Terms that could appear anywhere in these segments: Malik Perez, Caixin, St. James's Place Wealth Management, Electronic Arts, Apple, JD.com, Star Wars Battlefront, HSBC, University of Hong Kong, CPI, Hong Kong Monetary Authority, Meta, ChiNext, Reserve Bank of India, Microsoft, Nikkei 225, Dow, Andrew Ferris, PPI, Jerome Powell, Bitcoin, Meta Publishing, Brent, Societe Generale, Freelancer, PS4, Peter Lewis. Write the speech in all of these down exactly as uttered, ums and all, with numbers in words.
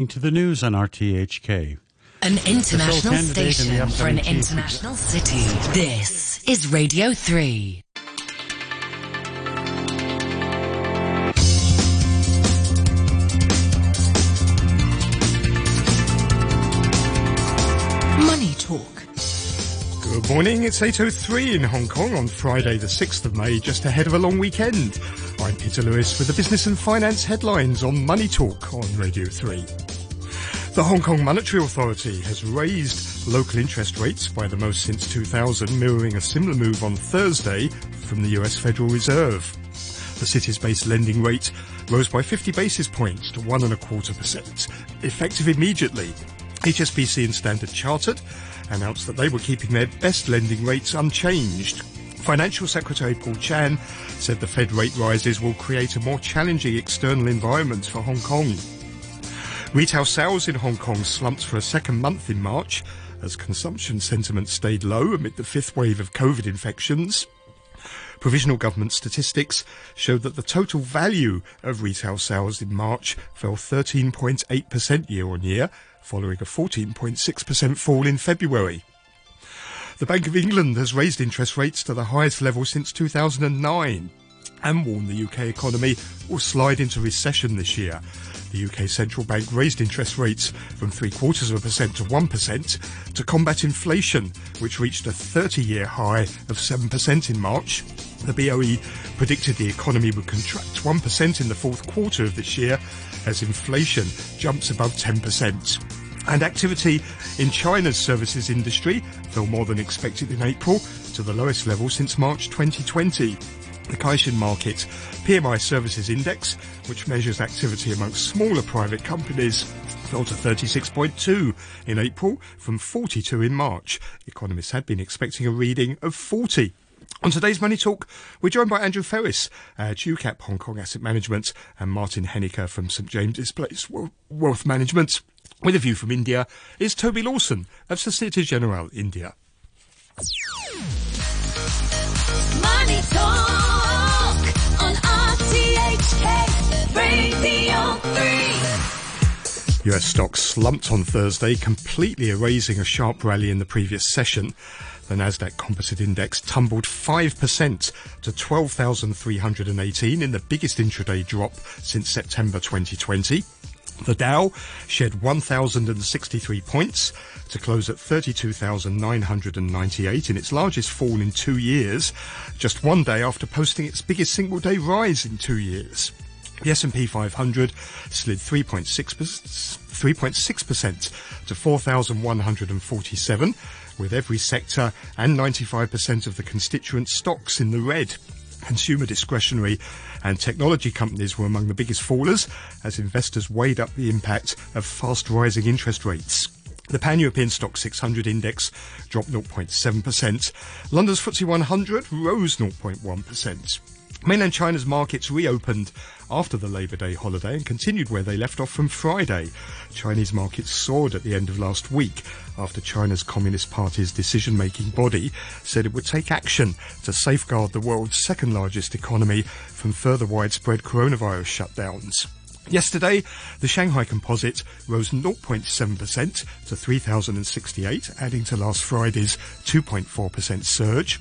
Into the news on R T H K. An international station in for an international city. This is Radio three. Money Talk. Good morning, it's eight oh three in Hong Kong on Friday the sixth of May, just ahead of a long weekend. I'm Peter Lewis with the business and finance headlines on Money Talk on Radio three. The Hong Kong Monetary Authority has raised local interest rates by the most since two thousand, mirroring a similar move on Thursday from the U S Federal Reserve. The city's base lending rate rose by fifty basis points to one and a quarter percent, effective immediately. H S B C and Standard Chartered announced that they were keeping their best lending rates unchanged. Financial Secretary Paul Chan said the Fed rate rises will create a more challenging external environment for Hong Kong. Retail sales in Hong Kong slumped for a second month in March as consumption sentiment stayed low amid the fifth wave of COVID infections. Provisional government statistics showed that the total value of retail sales in March fell thirteen point eight percent year on year, following a fourteen point six percent fall in February. The Bank of England has raised interest rates to the highest level since two thousand nine and warned the U K economy will slide into recession this year. The U K central bank raised interest rates from three quarters of a percent to one percent to combat inflation, which reached a thirty-year high of seven percent in March. The B O E predicted the economy would contract one percent in the fourth quarter of this year as inflation jumps above ten percent. And activity in China's services industry fell more than expected in April to the lowest level since March twenty twenty. The Caixin market P M I services index, which measures activity amongst smaller private companies, fell to thirty-six point two in April from forty-two in March. Economists had been expecting a reading of forty. On today's Money Talk, we're joined by Andrew Ferris at U CAP Hong Kong Asset Management and Martin Henniker from Saint James's Place Wealth Management. With a view from India is Toby Lawson of Societe Generale India. Money Talk. U S stocks slumped on Thursday, completely erasing a sharp rally in the previous session. The Nasdaq Composite Index tumbled five percent to twelve thousand three hundred eighteen in the biggest intraday drop since September twenty twenty. The Dow shed one thousand sixty-three points to close at thirty-two thousand nine hundred ninety-eight in its largest fall in two years, just one day after posting its biggest single-day rise in two years. The S and P five hundred slid three point six percent to four thousand one hundred forty-seven, with every sector and ninety-five percent of the constituent stocks in the red. Consumer discretionary and technology companies were among the biggest fallers as investors weighed up the impact of fast-rising interest rates. The Pan-European Stock six hundred Index dropped zero point seven percent. London's F T S E one hundred rose zero point one percent. Mainland China's markets reopened after the Labor Day holiday and continued where they left off from Friday. Chinese markets soared at the end of last week after China's Communist Party's decision-making body said it would take action to safeguard the world's second-largest economy from further widespread coronavirus shutdowns. Yesterday, the Shanghai Composite rose zero point seven percent to three thousand sixty-eight, adding to last Friday's two point four percent surge.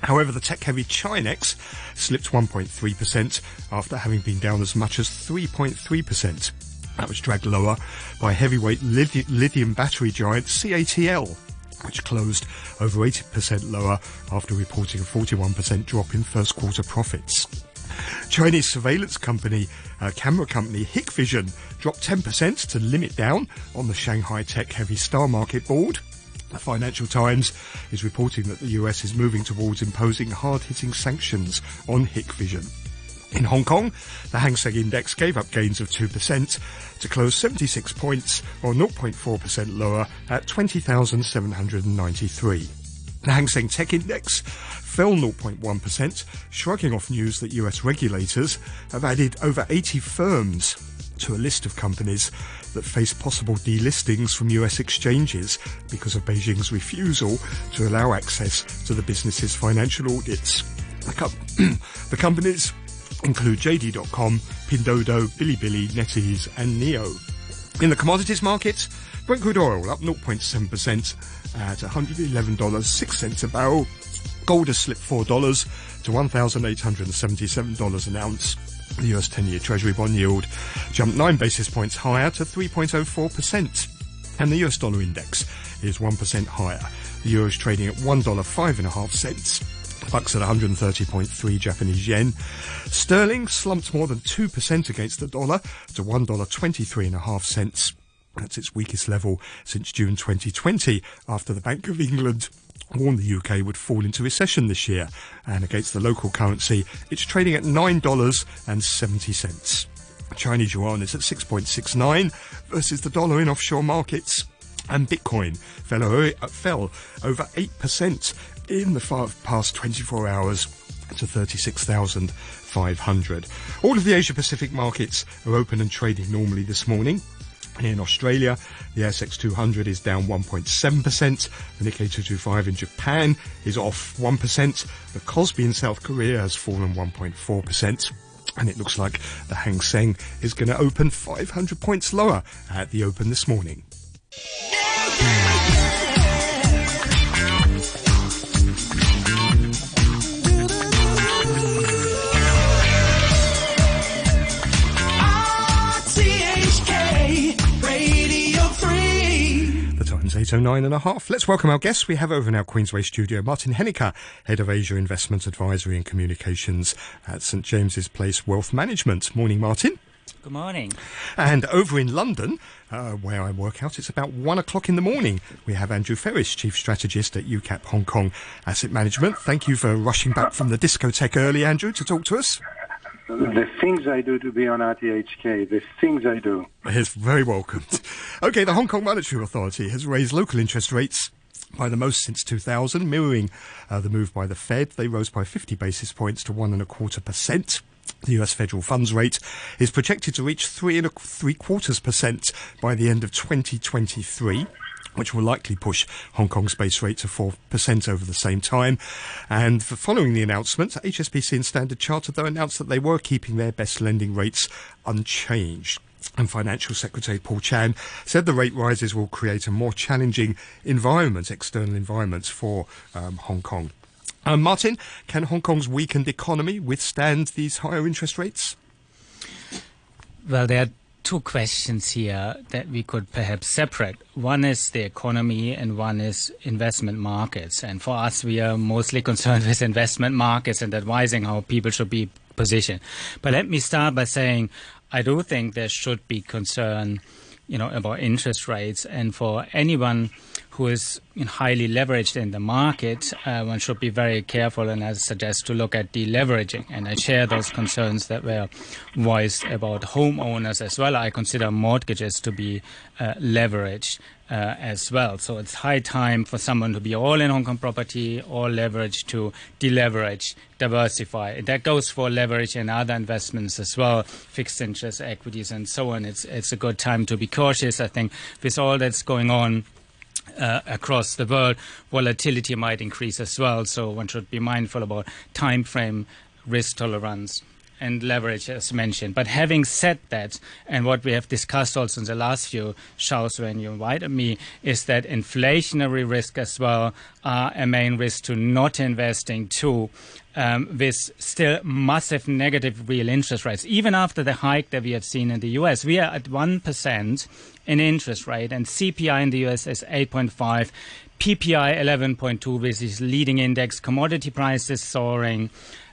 However, the tech-heavy ChiNext slipped one point three percent after having been down as much as three point three percent. That was dragged lower by heavyweight lithium battery giant C A T L, which closed over eighty percent lower after reporting a forty-one percent drop in first quarter profits. Chinese surveillance company, uh, camera company Hikvision dropped ten percent to limit down on the Shanghai tech-heavy star market board. The Financial Times is reporting that the U S is moving towards imposing hard-hitting sanctions on Hikvision. In Hong Kong, the Hang Seng Index gave up gains of two percent to close seventy-six points, or zero point four percent lower, at twenty thousand seven hundred ninety-three. The Hang Seng Tech Index fell zero point one percent, shrugging off news that U S regulators have added over eighty firms to a list of companies that face possible delistings from U S exchanges because of Beijing's refusal to allow access to the business's financial audits. The, com- the companies include J D dot com, Pinduoduo, Bilibili, NetEase and Neo. In the commodities markets, Brent crude oil up zero point seven percent at one hundred eleven dollars and six cents a barrel. Gold has slipped four dollars to one thousand eight hundred seventy-seven dollars an ounce. The U S ten-year Treasury bond yield jumped nine basis points higher to three point zero four percent. And the U S dollar index is one percent higher. The euro is trading at one dollar and five and a half cents. Bucks at one hundred thirty point three Japanese yen. Sterling slumped more than two percent against the dollar to one dollar and twenty-three and a half cents. That's its weakest level since June twenty twenty, after the Bank of England warned the U K would fall into recession this year. And against the local currency, it's trading at nine dollars and seventy cents. Chinese yuan is at six point six nine versus the dollar in offshore markets. And Bitcoin fell over eight percent in the past twenty-four hours to thirty-six thousand five hundred. All of the Asia-Pacific markets are open and trading normally this morning. In Australia, the A S X two hundred is down one point seven percent. The Nikkei two twenty-five in Japan is off one percent. The Kospi in South Korea has fallen one point four percent. And it looks like the Hang Seng is going to open five hundred points lower at the open this morning. eight oh nine and a half. Let's welcome our guests. We have over in our Queensway studio Martin Henniker, Head of Asia Investment Advisory and Communications at Saint James's Place Wealth Management. Morning, Martin. Good morning. And over in London, uh, where I work out, it's about one o'clock in the morning. We have Andrew Ferris, Chief Strategist at U CAP Hong Kong Asset Management. Thank you for rushing back from the discotheque early, Andrew, to talk to us. The things I do to be on R T H K, the things I do. It's very welcomed. OK, the Hong Kong Monetary Authority has raised local interest rates by the most since two thousand, mirroring uh, the move by the Fed. They rose by fifty basis points to one and a quarter percent. The U S federal funds rate is projected to reach three and a three quarters percent by the end of twenty twenty-three. Which will likely push Hong Kong's base rate to four percent over the same time. And following the announcement, H S B C and Standard Chartered, though, announced that they were keeping their best lending rates unchanged. And Financial Secretary Paul Chan said the rate rises will create a more challenging environment, external environment, for um, Hong Kong. Um, Martin, can Hong Kong's weakened economy withstand these higher interest rates? Well, they're two questions here that we could perhaps separate. One is the economy and one is investment markets. And for us, we are mostly concerned with investment markets and advising how people should be positioned. But let me start by saying I do think there should be concern, you know, about interest rates. And for anyone who is highly leveraged in the market, uh, one should be very careful, and I suggest to look at deleveraging. And I share those concerns that were voiced about homeowners as well. I consider mortgages to be uh, leveraged uh, as well. So it's high time for someone to be all in Hong Kong property, all leverage, to deleverage, diversify. That goes for leverage and other investments as well, fixed interest, equities, and so on. It's, it's a good time to be cautious, I think, with all that's going on Uh, across the world. Volatility might increase as well, so one should be mindful about time frame, risk tolerance, and leverage, as mentioned. But having said that, and what we have discussed also in the last few shows when you invited me, is that inflationary risk as well are a main risk to not investing too, um, with still massive negative real interest rates. Even after the hike that we have seen in the U S, we are at one percent in interest rate, and C P I in the U S is eight point five, P P I eleven point two, which is leading index, commodity prices soaring.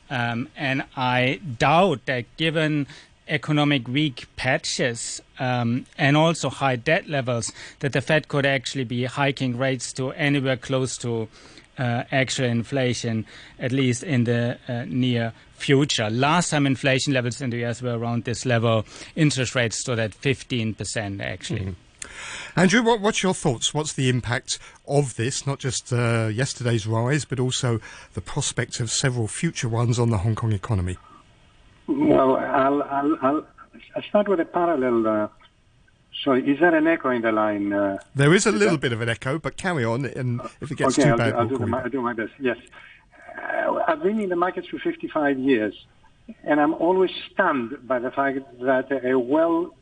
Um, and I doubt that given economic weak patches um, and also high debt levels, that the Fed could actually be hiking rates to anywhere close to uh, actual inflation, at least in the uh, near future. Last time inflation levels in the U S were around this level, interest rates stood at fifteen percent actually. Mm-hmm. Andrew, what, what's your thoughts? What's the impact of this, not just uh, yesterday's rise, but also the prospect of several future ones on the Hong Kong economy? Well, I'll, I'll, I'll, I'll start with a parallel. Uh, so is there an echo in the line? Uh, there is a little that... bit of an echo, but carry on, and if it gets okay, too I'll, bad, I'll, we'll do, call the, I'll do my best, yes. Uh, I've been in the markets for fifty-five years, And I'm always stunned by the fact that a well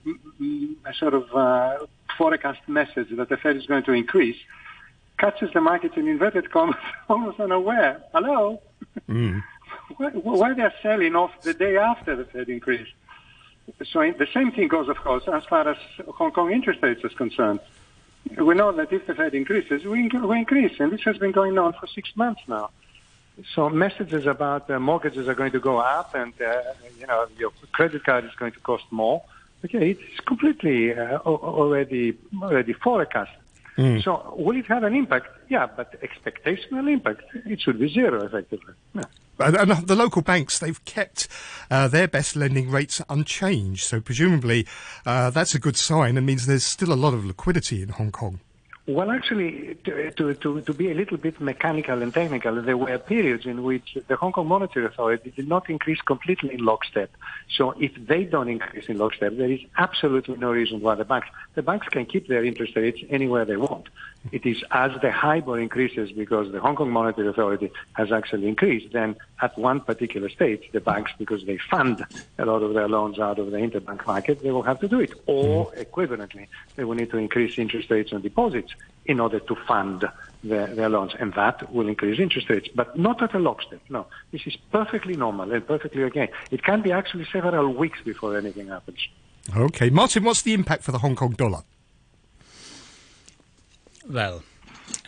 a sort of uh, forecast message that the Fed is going to increase catches the market in inverted commas almost unaware. Hello? Mm. why, why they're selling off the day after the Fed increase? So the same thing goes, of course, as far as Hong Kong interest rates is concerned. We know that if the Fed increases, we, we increase, and this has been going on for six months now. So messages about uh, mortgages are going to go up and, uh, you know, your credit card is going to cost more. Okay, it's completely uh, already already forecast. Mm. So will it have an impact? Yeah, but expectational impact, it should be zero effectively. Yeah. And the local banks, they've kept uh, their best lending rates unchanged. So presumably uh, that's a good sign and means there's still a lot of liquidity in Hong Kong. Well, actually, to, to, to, to be a little bit mechanical and technical, there were periods in which the Hong Kong Monetary Authority did not increase completely in lockstep. So if they don't increase in lockstep, there is absolutely no reason why the banks. The banks can keep their interest rates anywhere they want. It is as the HIBOR increases, because the Hong Kong Monetary Authority has actually increased, then at one particular stage, the banks, because they fund a lot of their loans out of the interbank market, they will have to do it. Or, equivalently, they will need to increase interest rates on deposits in order to fund their, their loans, and that will increase interest rates, but not at a lockstep. No, this is perfectly normal and perfectly okay. It can be actually several weeks before anything happens. Okay, Martin, what's the impact for the Hong Kong dollar? Well,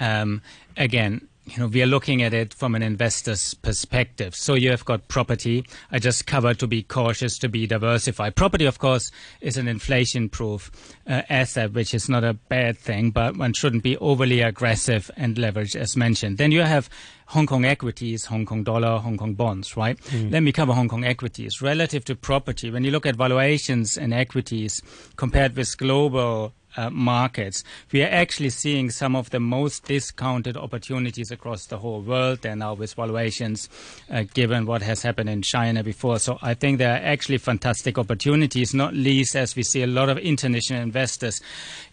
um, again, you know, we are looking at it from an investor's perspective. So you have got property. I just covered to be cautious, to be diversified. Property, of course, is an inflation-proof uh, asset, which is not a bad thing, but one shouldn't be overly aggressive and leveraged, as mentioned. Then you have Hong Kong equities, Hong Kong dollar, Hong Kong bonds, right? Mm. Let me cover Hong Kong equities. Relative to property, when you look at valuations and equities compared with global Uh, markets, we are actually seeing some of the most discounted opportunities across the whole world. They're now with valuations uh, given what has happened in China before. So I think there are actually fantastic opportunities, not least as we see a lot of international investors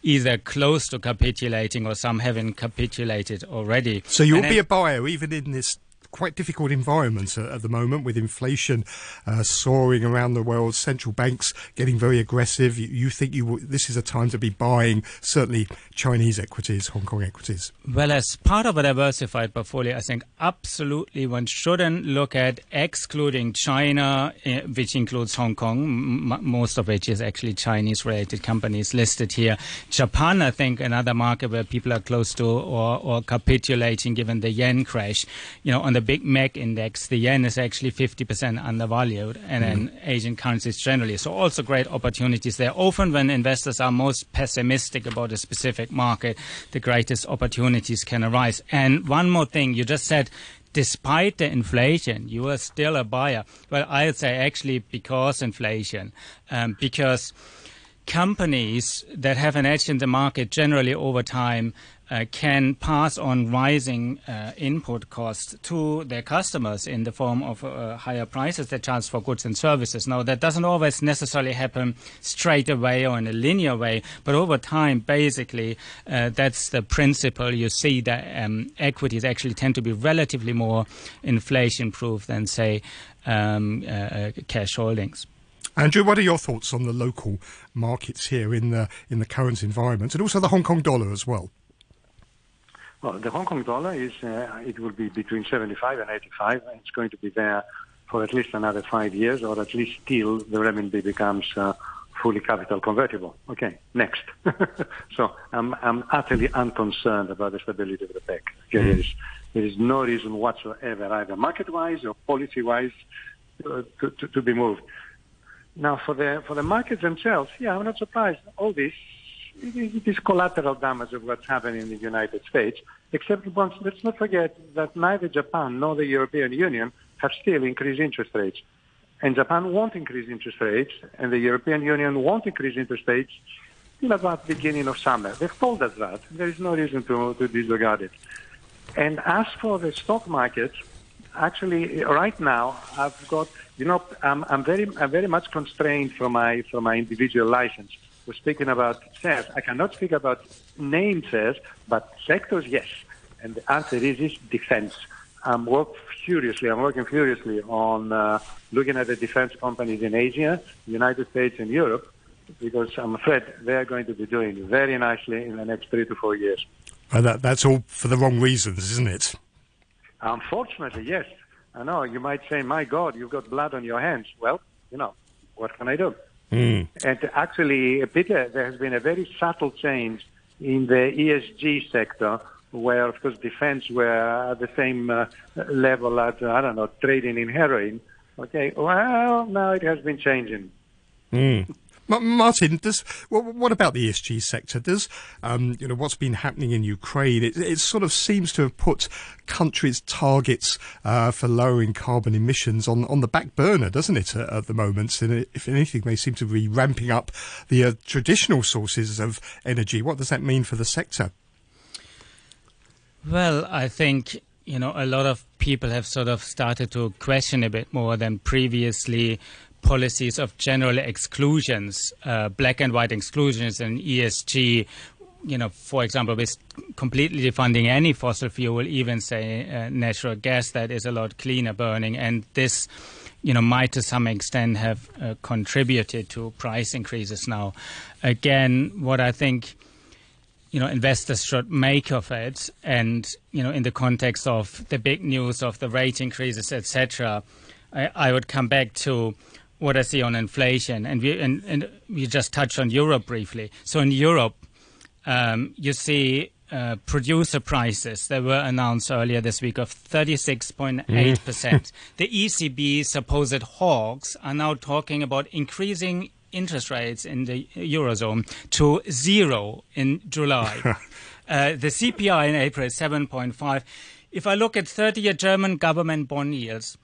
either close to capitulating or some haven't capitulated already. So you'll and be a buyer even in this quite difficult environment at the moment, with inflation uh, soaring around the world, central banks getting very aggressive. You, you think you will, this is a time to be buying, certainly Chinese equities, Hong Kong equities? Well, as part of a diversified portfolio, I think absolutely one shouldn't look at excluding China, which includes Hong Kong, m- most of which is actually Chinese-related companies listed here. Japan, I think, another market where people are close to or, or capitulating given the yen crash. You know, on the Big Mac index, the yen is actually fifty percent undervalued, and then mm. Asian currencies generally. So also great opportunities there. Often when investors are most pessimistic about a specific market, the greatest opportunities can arise. And one more thing, you just said, despite the inflation, you are still a buyer. Well, I would say actually because inflation, um, because companies that have an edge in the market generally over time Uh, can pass on rising uh, input costs to their customers in the form of uh, higher prices they charge for goods and services. Now, that doesn't always necessarily happen straight away or in a linear way, but over time, basically, uh, that's the principle. You see that um, equities actually tend to be relatively more inflation-proof than, say, um, uh, cash holdings. Andrew, what are your thoughts on the local markets here in the, in the current environment, and also the Hong Kong dollar as well? Well, the Hong Kong dollar is, uh, it will be between seventy-five and eighty-five, and it's going to be there for at least another five years, or at least till the renminbi becomes uh, fully capital convertible. Okay, next. So I'm, I'm utterly unconcerned about the stability of the peg. Okay, mm. there, is, there is no reason whatsoever, either market-wise or policy-wise, uh, to, to, to be moved. Now, for the, for the markets themselves, yeah, I'm not surprised. All this, it is collateral damage of what's happening in the United States, except once, let's not forget that neither Japan nor the European Union have still increased interest rates. And Japan won't increase interest rates, and the European Union won't increase interest rates till about the beginning of summer. They've told us that. There is no reason to, to disregard it. And as for the stock market, actually, right now, I've got, you know, I'm, I'm very I'm very much constrained for my for my individual license. We're speaking about shares. I cannot speak about named shares, but sectors, yes. And the answer is, is defense. I'm um, furiously, I'm working furiously on uh, looking at the defense companies in Asia, the United States and Europe, because I'm afraid they're going to be doing very nicely in the next three to four years. And that, that's all for the wrong reasons, isn't it? Unfortunately, yes. I know, you might say, my God, you've got blood on your hands. Well, you know, what can I do? Mm. And actually, Peter, there has been a very subtle change in the E S G sector, where, of course, defense were at the same uh, level as, uh, I don't know, trading in heroin. Okay, well, now it has been changing. Mm. Martin, does, what about the E S G sector? Does um, you know what's been happening in Ukraine? It, it sort of seems to have put countries' targets uh, for lowering carbon emissions on, on the back burner, doesn't it? At, at the moment, and if anything, they seem to be ramping up the uh, traditional sources of energy. What does that mean for the sector? Well, I think you know a lot of people have sort of started to question a bit more than previously. Policies of general exclusions, uh, black and white exclusions in E S G, you know, for example, with completely defunding any fossil fuel, even say uh, natural gas that is a lot cleaner burning. And this, you know, might to some extent have uh, contributed to price increases now. Again, what I think, you know, investors should make of it, and, you know, in the context of the big news of the rate increases, et cetera, I, I would come back to what I see on inflation, and we and, and we just touched on Europe briefly. So in Europe, um, you see uh, producer prices that were announced earlier this week of thirty-six point eight percent. The E C B's supposed hawks are now talking about increasing interest rates in the Eurozone to zero in July. uh, the C P I in April is seven point five. If I look at thirty-year German government bond yields,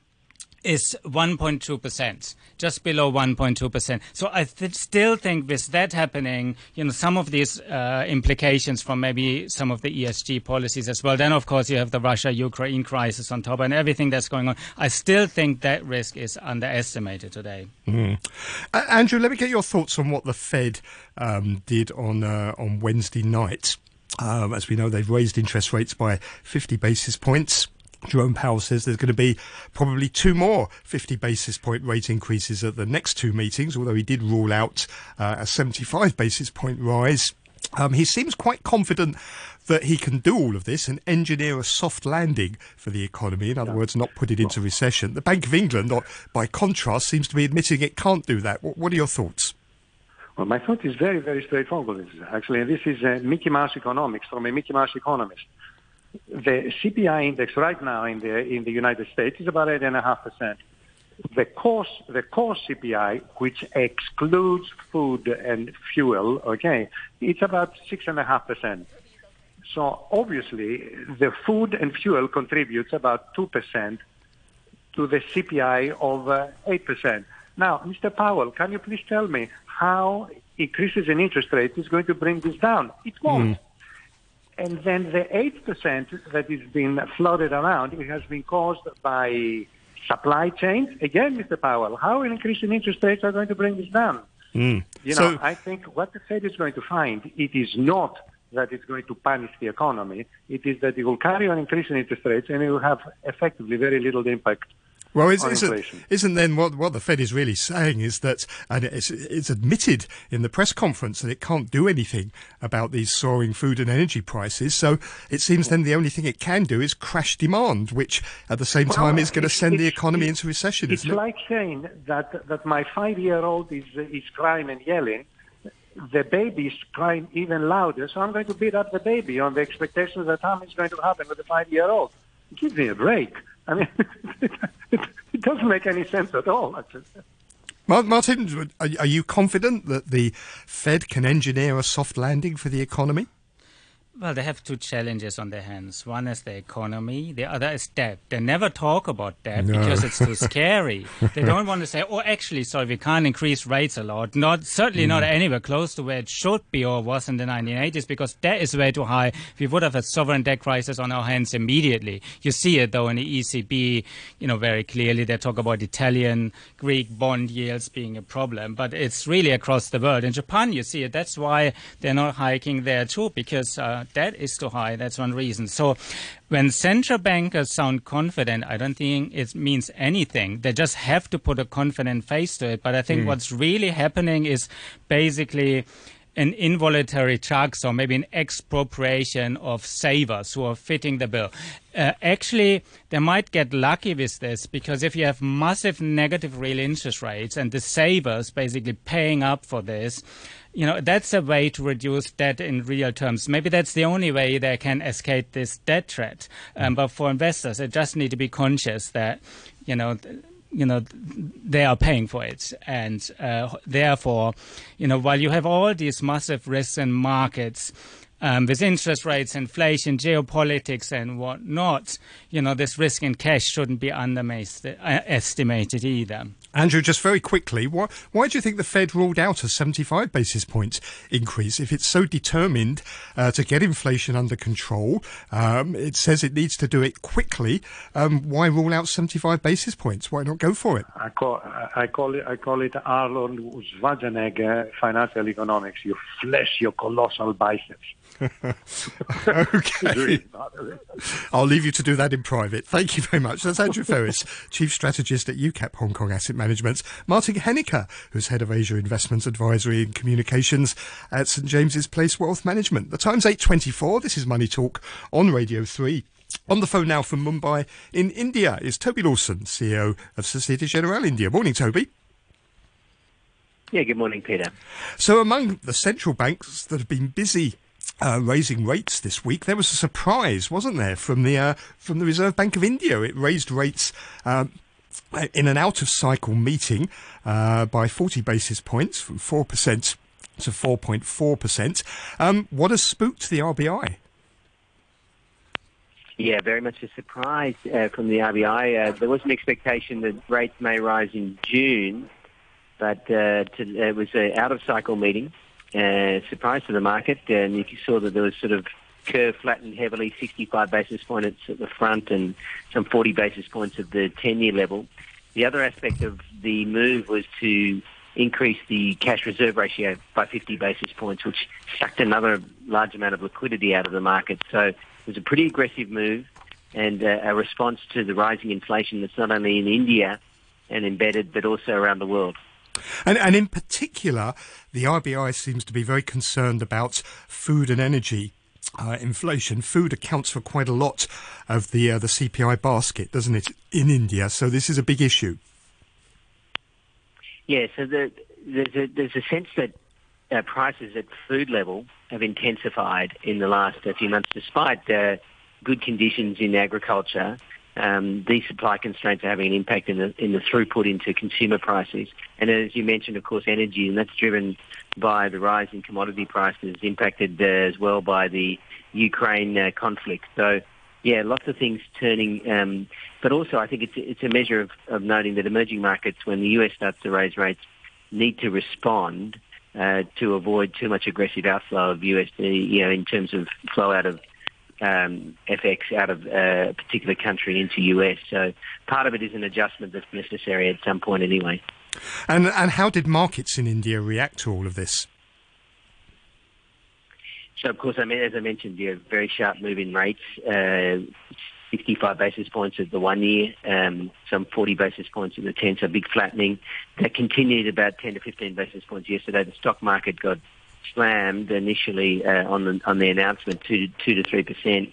is one point two percent, just below one point two percent. So I th- still think with that happening, you know, some of these uh, implications from maybe some of the E S G policies as well. Then, of course, you have the Russia-Ukraine crisis on top and everything that's going on. I still think that risk is underestimated today. Mm. Uh, Andrew, let me get your thoughts on what the Fed um, did on uh, on Wednesday night. Um, as we know, they've raised interest rates by fifty basis points. Jerome Powell says there's going to be probably two more fifty basis point rate increases at the next two meetings, although he did rule out uh, a seventy-five basis point rise. Um, he seems quite confident that he can do all of this and engineer a soft landing for the economy, in other yeah. words, not put it into recession. The Bank of England, by contrast, seems to be admitting it can't do that. What are your thoughts? Well, my thought is very, very straightforward, actually, and this is uh, Mickey Mouse economics from a Mickey Mouse economist. The C P I index right now in the in the United States is about eight and a half percent. The core the core C P I, which excludes food and fuel, okay, it's about six and a half percent. So obviously, the food and fuel contributes about two percent to the C P I of eight percent. Now, Mister Powell, can you please tell me how increases in interest rates is going to bring this down? It won't. Mm. And then the eight percent that is being floated around, it has been caused by supply chains. Again, Mister Powell, how an increase in interest rates are going to bring this down? Mm. You so, know, I think what the Fed is going to find, it is not that it's going to punish the economy. It is that it will carry on increasing interest rates and it will have effectively very little impact. Well, isn't, isn't then what, what the Fed is really saying is that, and it's, it's admitted in the press conference that it can't do anything about these soaring food and energy prices. So it seems then the only thing it can do is crash demand, which at the same time well, is going to send the economy into recession. It's isn't it? Like saying that, that my five-year-old is, is crying and yelling. The baby is crying even louder. So I'm going to beat up the baby on the expectation that something's going to happen with the five-year-old. Give me a break. I mean, it doesn't make any sense at all. Actually. Martin, are you confident that the Fed can engineer a soft landing for the economy? Well, they have two challenges on their hands. One is the economy. The other is debt. They never talk about debt no. because it's too scary. They don't want to say, oh, actually, sorry, we can't increase rates a lot. Not Certainly mm. not anywhere close to where it should be or was in the nineteen eighties because debt is way too high. We would have a sovereign debt crisis on our hands immediately. You see it, though, in the E C B, you know, very clearly. They talk about Italian, Greek bond yields being a problem. But it's really across the world. In Japan, you see it. That's why they're not hiking there, too, because... Uh, debt is too high. That's one reason. So when central bankers sound confident, I don't think it means anything. They just have to put a confident face to it. But I think mm. what's really happening is basically an involuntary tax, or maybe an expropriation of savers who are fitting the bill. Uh, actually, they might get lucky with this, because if you have massive negative real interest rates and the savers basically paying up for this, you know, that's a way to reduce debt in real terms. Maybe that's the only way they can escape this debt threat. Um, but for investors, they just need to be conscious that, you know, th- you know, they are paying for it. And uh, therefore, you know, while you have all these massive risks in markets, um, with interest rates, inflation, geopolitics and whatnot, you know, this risk in cash shouldn't be underestimated either. Andrew, just very quickly, why, why do you think the Fed ruled out a seventy-five basis points increase if it's so determined uh, to get inflation under control? Um, it says it needs to do it quickly. Um, why rule out seventy-five basis points? Why not go for it? I call, I call it I call it Arnold Schwarzenegger financial economics. You flesh your colossal biceps. Okay. I'll leave you to do that in private. Thank you very much. That's Andrew Ferris, Chief Strategist at U CAP Hong Kong Asset Management. Martin Henniker, who's Head of Asia Investment Advisory and Communications at Saint James's Place Wealth Management. The time's eight twenty-four. This is Money Talk on Radio three. On the phone now from Mumbai in India is Toby Lawson, C E O of Societe Generale India. Morning, Toby. Yeah, good morning, Peter. So among the central banks that have been busy Uh, raising rates this week, there was a surprise, wasn't there, from the uh, from the Reserve Bank of India. It raised rates um, in an out-of-cycle meeting uh, by forty basis points, from four percent to four point four percent. Um, what has spooked the R B I? Yeah, very much a surprise uh, from the R B I. Uh, there was an expectation that rates may rise in June, but uh, to, it was an out-of-cycle meeting. Uh, surprise to the market, and you saw that there was sort of curve flattened heavily, sixty-five basis points at the front and some forty basis points at the ten-year level. The other aspect of the move was to increase the cash reserve ratio by fifty basis points, which sucked another large amount of liquidity out of the market. So it was a pretty aggressive move and uh, a response to the rising inflation that's not only in India and embedded, but also around the world. And, and in particular, the R B I seems to be very concerned about food and energy uh, inflation. Food accounts for quite a lot of the uh, the C P I basket, doesn't it, in India? So this is a big issue. Yeah, so the, the, the, there's a sense that uh, prices at food level have intensified in the last few months, despite uh, good conditions in agriculture. Um, these supply constraints are having an impact in the, in the throughput into consumer prices. And as you mentioned, of course, energy, and that's driven by the rise in commodity prices, impacted uh, as well by the Ukraine uh, conflict. So, yeah, lots of things turning. Um, but also, I think it's, it's a measure of, of noting that emerging markets, when the U S starts to raise rates, need to respond uh, to avoid too much aggressive outflow of U S D, you know, in terms of flow out of Um, F X out of a uh, particular country into U S. So part of it is an adjustment that's necessary at some point anyway. And and how did markets in India react to all of this? So, of course, I mean, as I mentioned, yeah, very sharp move in rates, uh, sixty-five basis points at the one year, um, some forty basis points at the ten, so big flattening. That continued about ten to fifteen basis points yesterday. The stock market got slammed initially uh, on the on the announcement, two to two to three percent.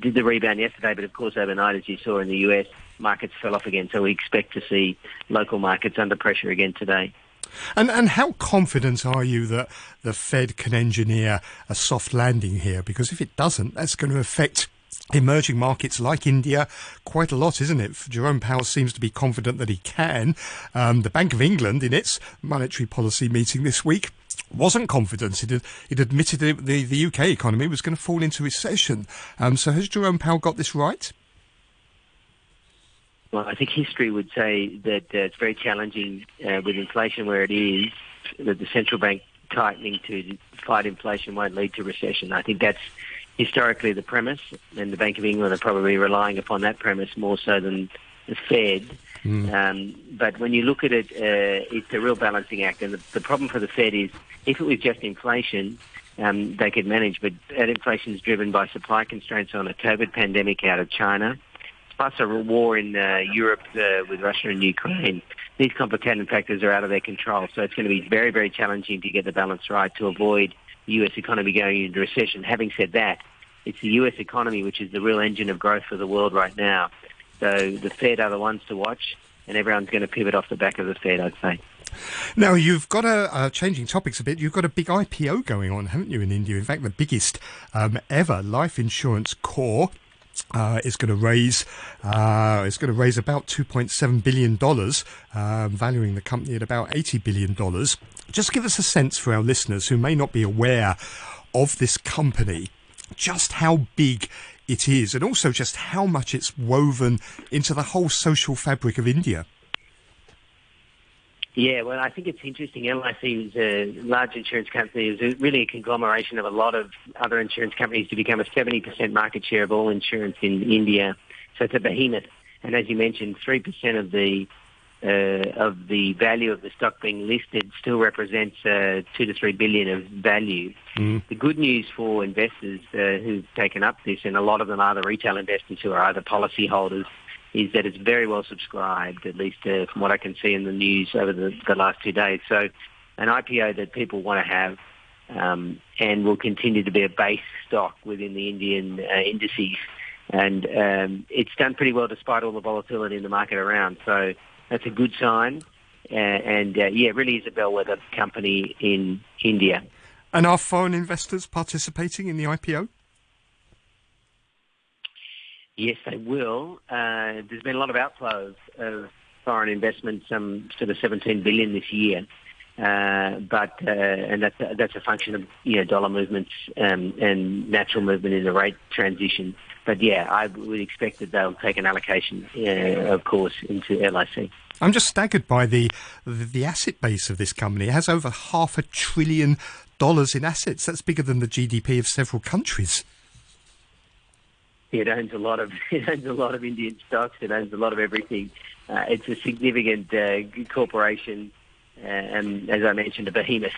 Did the rebound yesterday, but of course overnight, as you saw in the U S, markets fell off again. So we expect to see local markets under pressure again today. And and how confident are you that the Fed can engineer a soft landing here? Because if it doesn't, that's going to affect emerging markets like India quite a lot, isn't it? Jerome Powell seems to be confident that he can. Um, the Bank of England, in its monetary policy meeting this week, wasn't confident. It, it admitted that the, the U K economy was going to fall into recession. Um, so has Jerome Powell got this right? Well, I think history would say that uh, it's very challenging uh, with inflation where it is, that the central bank tightening to fight inflation won't lead to recession. I think that's historically the premise, and the Bank of England are probably relying upon that premise more so than the Fed. Mm. Um, but when you look at it, uh, it's a real balancing act. And the, the problem for the Fed is if it was just inflation, um, they could manage. But that inflation is driven by supply constraints on a COVID pandemic out of China, plus a war in uh, Europe uh, with Russia and Ukraine. These complicated factors are out of their control, so it's going to be very, very challenging to get the balance right to avoid the U S economy going into recession. Having said that, it's the U S economy which is the real engine of growth for the world right now. So the Fed are the ones to watch, and everyone's going to pivot off the back of the Fed, I'd say. Now, you've got a, uh, changing topics a bit, you've got a big I P O going on, haven't you, in India? In fact, the biggest um, ever. Life Insurance Corp uh, is going to raise uh, is going to raise about two point seven billion dollars, uh, valuing the company at about eighty billion dollars. Just give us a sense for our listeners who may not be aware of this company, just how big it is, and also just how much it's woven into the whole social fabric of India. Yeah, well, I think it's interesting. L I C is a large insurance company. It's really a conglomeration of a lot of other insurance companies to become a seventy percent market share of all insurance in India. So it's a behemoth. And as you mentioned, three percent of the uh, of the value of the stock being listed still represents uh, two to three billion dollars of value. Mm. The good news for investors uh, who've taken up this, and a lot of them are the retail investors who are either policyholders, is that it's very well subscribed, at least uh, from what I can see in the news over the, the last two days. So an I P O that people want to have um, and will continue to be a base stock within the Indian uh, indices. And um, it's done pretty well despite all the volatility in the market around. So that's a good sign. Uh, and, uh, yeah, it really is a bellwether company in India. And are foreign investors participating in the I P O? Yes, they will. Uh, there's been a lot of outflows of foreign investment, some sort of seventeen billion dollars this year, uh, but uh, and that's a, that's a function of you know dollar movements um, and natural movement in the rate transition. But yeah, I would expect that they'll take an allocation, uh, of course, into L I C. I'm just staggered by the the asset base of this company. It has over half a trillion dollars in assets. That's bigger than the G D P of several countries. It owns a lot of it owns a lot of Indian stocks. It owns a lot of everything. Uh, it's a significant uh, corporation, uh, and as I mentioned, a behemoth.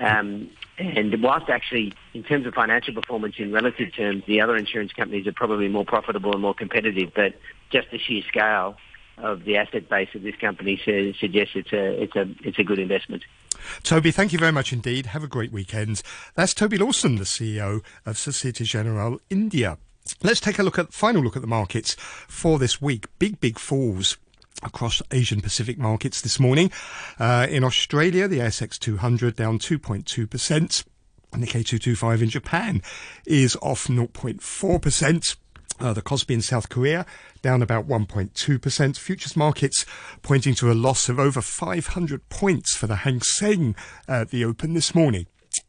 Um, and whilst actually, in terms of financial performance in relative terms, the other insurance companies are probably more profitable and more competitive. But just the sheer scale of the asset base of this company suggests it's a it's a it's a good investment. Toby, thank you very much indeed. Have a great weekend. That's Toby Lawson, the C E O of Societe Generale India. Let's take a look at final look at the markets for this week. Big, big falls across Asian Pacific markets this morning. Uh, in Australia, the A S X two hundred down two point two percent. And the K two twenty-five in Japan is off zero point four percent. Uh, the Kospi in South Korea down about one point two percent. Futures markets pointing to a loss of over five hundred points for the Hang Seng at the open this morning.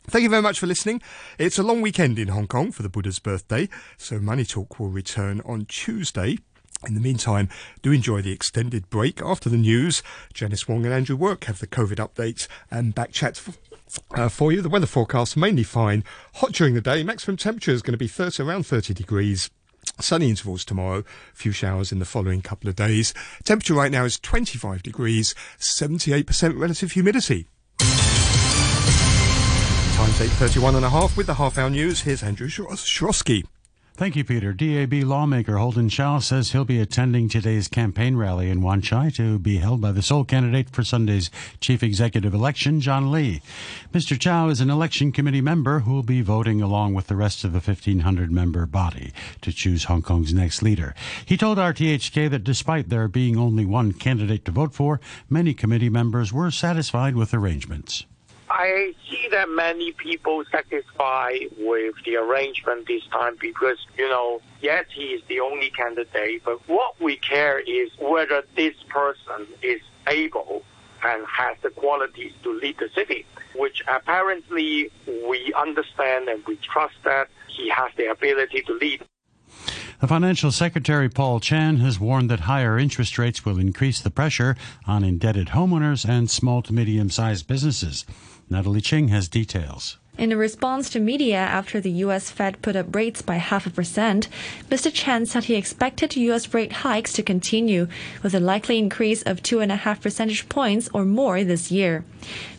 Thank you very much for listening. It's a long weekend in Hong Kong for the Buddha's birthday, so Money Talk will return on Tuesday. In the meantime, do enjoy the extended break. After the news, Janice Wong and Andrew Work have the COVID updates and back chats for, uh, for you. The weather forecast mainly fine. Hot during the day. Maximum temperature is going to be thirty, around thirty degrees. Sunny intervals tomorrow. Few showers in the following couple of days. Temperature right now is twenty-five degrees, seventy-eight percent relative humidity. Time's eight thirty-one and a half with the half-hour news. Here's Andrew Shorosky. Thank you, Peter. D A B lawmaker Holden Chow says he'll be attending today's campaign rally in Wan Chai to be held by the sole candidate for Sunday's chief executive election, John Lee. Mister Chow is an election committee member who will be voting along with the rest of the fifteen hundred member body to choose Hong Kong's next leader. He told R T H K that despite there being only one candidate to vote for, many committee members were satisfied with arrangements. I see that many people satisfied with the arrangement this time because, you know, yes, he is the only candidate, but what we care is whether this person is able and has the qualities to lead the city, which apparently we understand and we trust that he has the ability to lead. The Financial Secretary, Paul Chan, has warned that higher interest rates will increase the pressure on indebted homeowners and small to medium-sized businesses. Natalie Ching has details. In response to media after the U S Fed put up rates by half a percent, Mister Chan said he expected U S rate hikes to continue, with a likely increase of two and a half percentage points or more this year.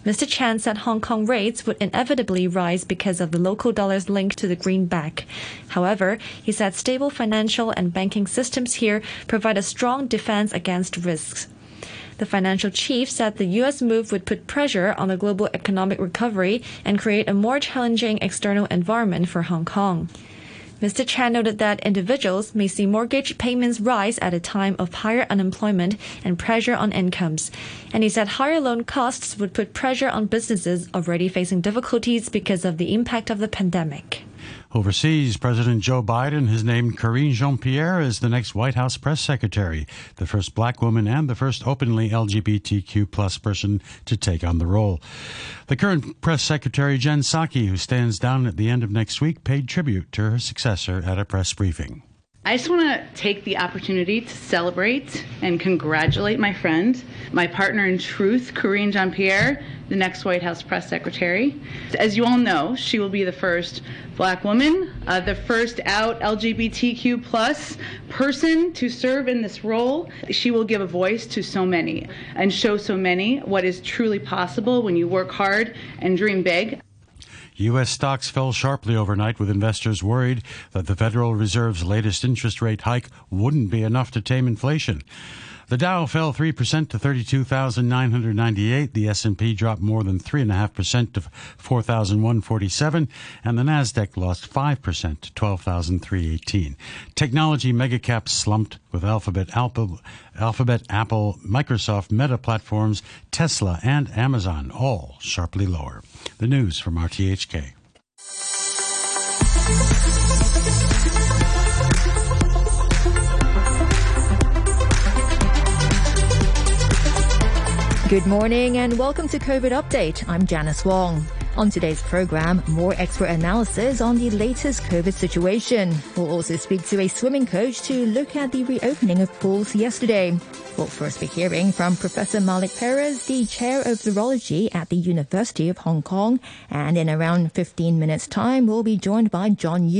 Mister Chan said Hong Kong rates would inevitably rise because of the local dollar's link to the greenback. However, he said stable financial and banking systems here provide a strong defense against risks. The financial chief said the U S move would put pressure on the global economic recovery and create a more challenging external environment for Hong Kong. Mister Chan noted that individuals may see mortgage payments rise at a time of higher unemployment and pressure on incomes. And he said higher loan costs would put pressure on businesses already facing difficulties because of the impact of the pandemic. Overseas, President Joe Biden has named Karine Jean-Pierre as the next White House press secretary, the first black woman and the first openly L G B T Q plus person to take on the role. The current press secretary, Jen Psaki, who stands down at the end of next week, paid tribute to her successor at a press briefing. I just want to take the opportunity to celebrate and congratulate my friend, my partner in truth, Karine Jean-Pierre, the next White House press secretary. As you all know, she will be the first black woman, uh, the first out L G B T Q plus person to serve in this role. She will give a voice to so many and show so many what is truly possible when you work hard and dream big. U S stocks fell sharply overnight, with investors worried that the Federal Reserve's latest interest rate hike wouldn't be enough to tame inflation. The Dow fell three percent to thirty-two thousand nine hundred ninety-eight, the S and P dropped more than three point five percent to four thousand one hundred forty-seven, and the Nasdaq lost five percent to twelve thousand three hundred eighteen. Technology megacaps slumped, with Alphabet, Alpha, Alphabet, Apple, Microsoft, Meta Platforms, Tesla, and Amazon all sharply lower. The news from R T H K. Good morning and welcome to COVID Update. I'm Janice Wong. On today's program, more expert analysis on the latest COVID situation. We'll also speak to a swimming coach to look at the reopening of pools yesterday. We'll first be hearing from Professor Malik Perez, the Chair of Virology at the University of Hong Kong. And in around fifteen minutes' time, we'll be joined by John Yu.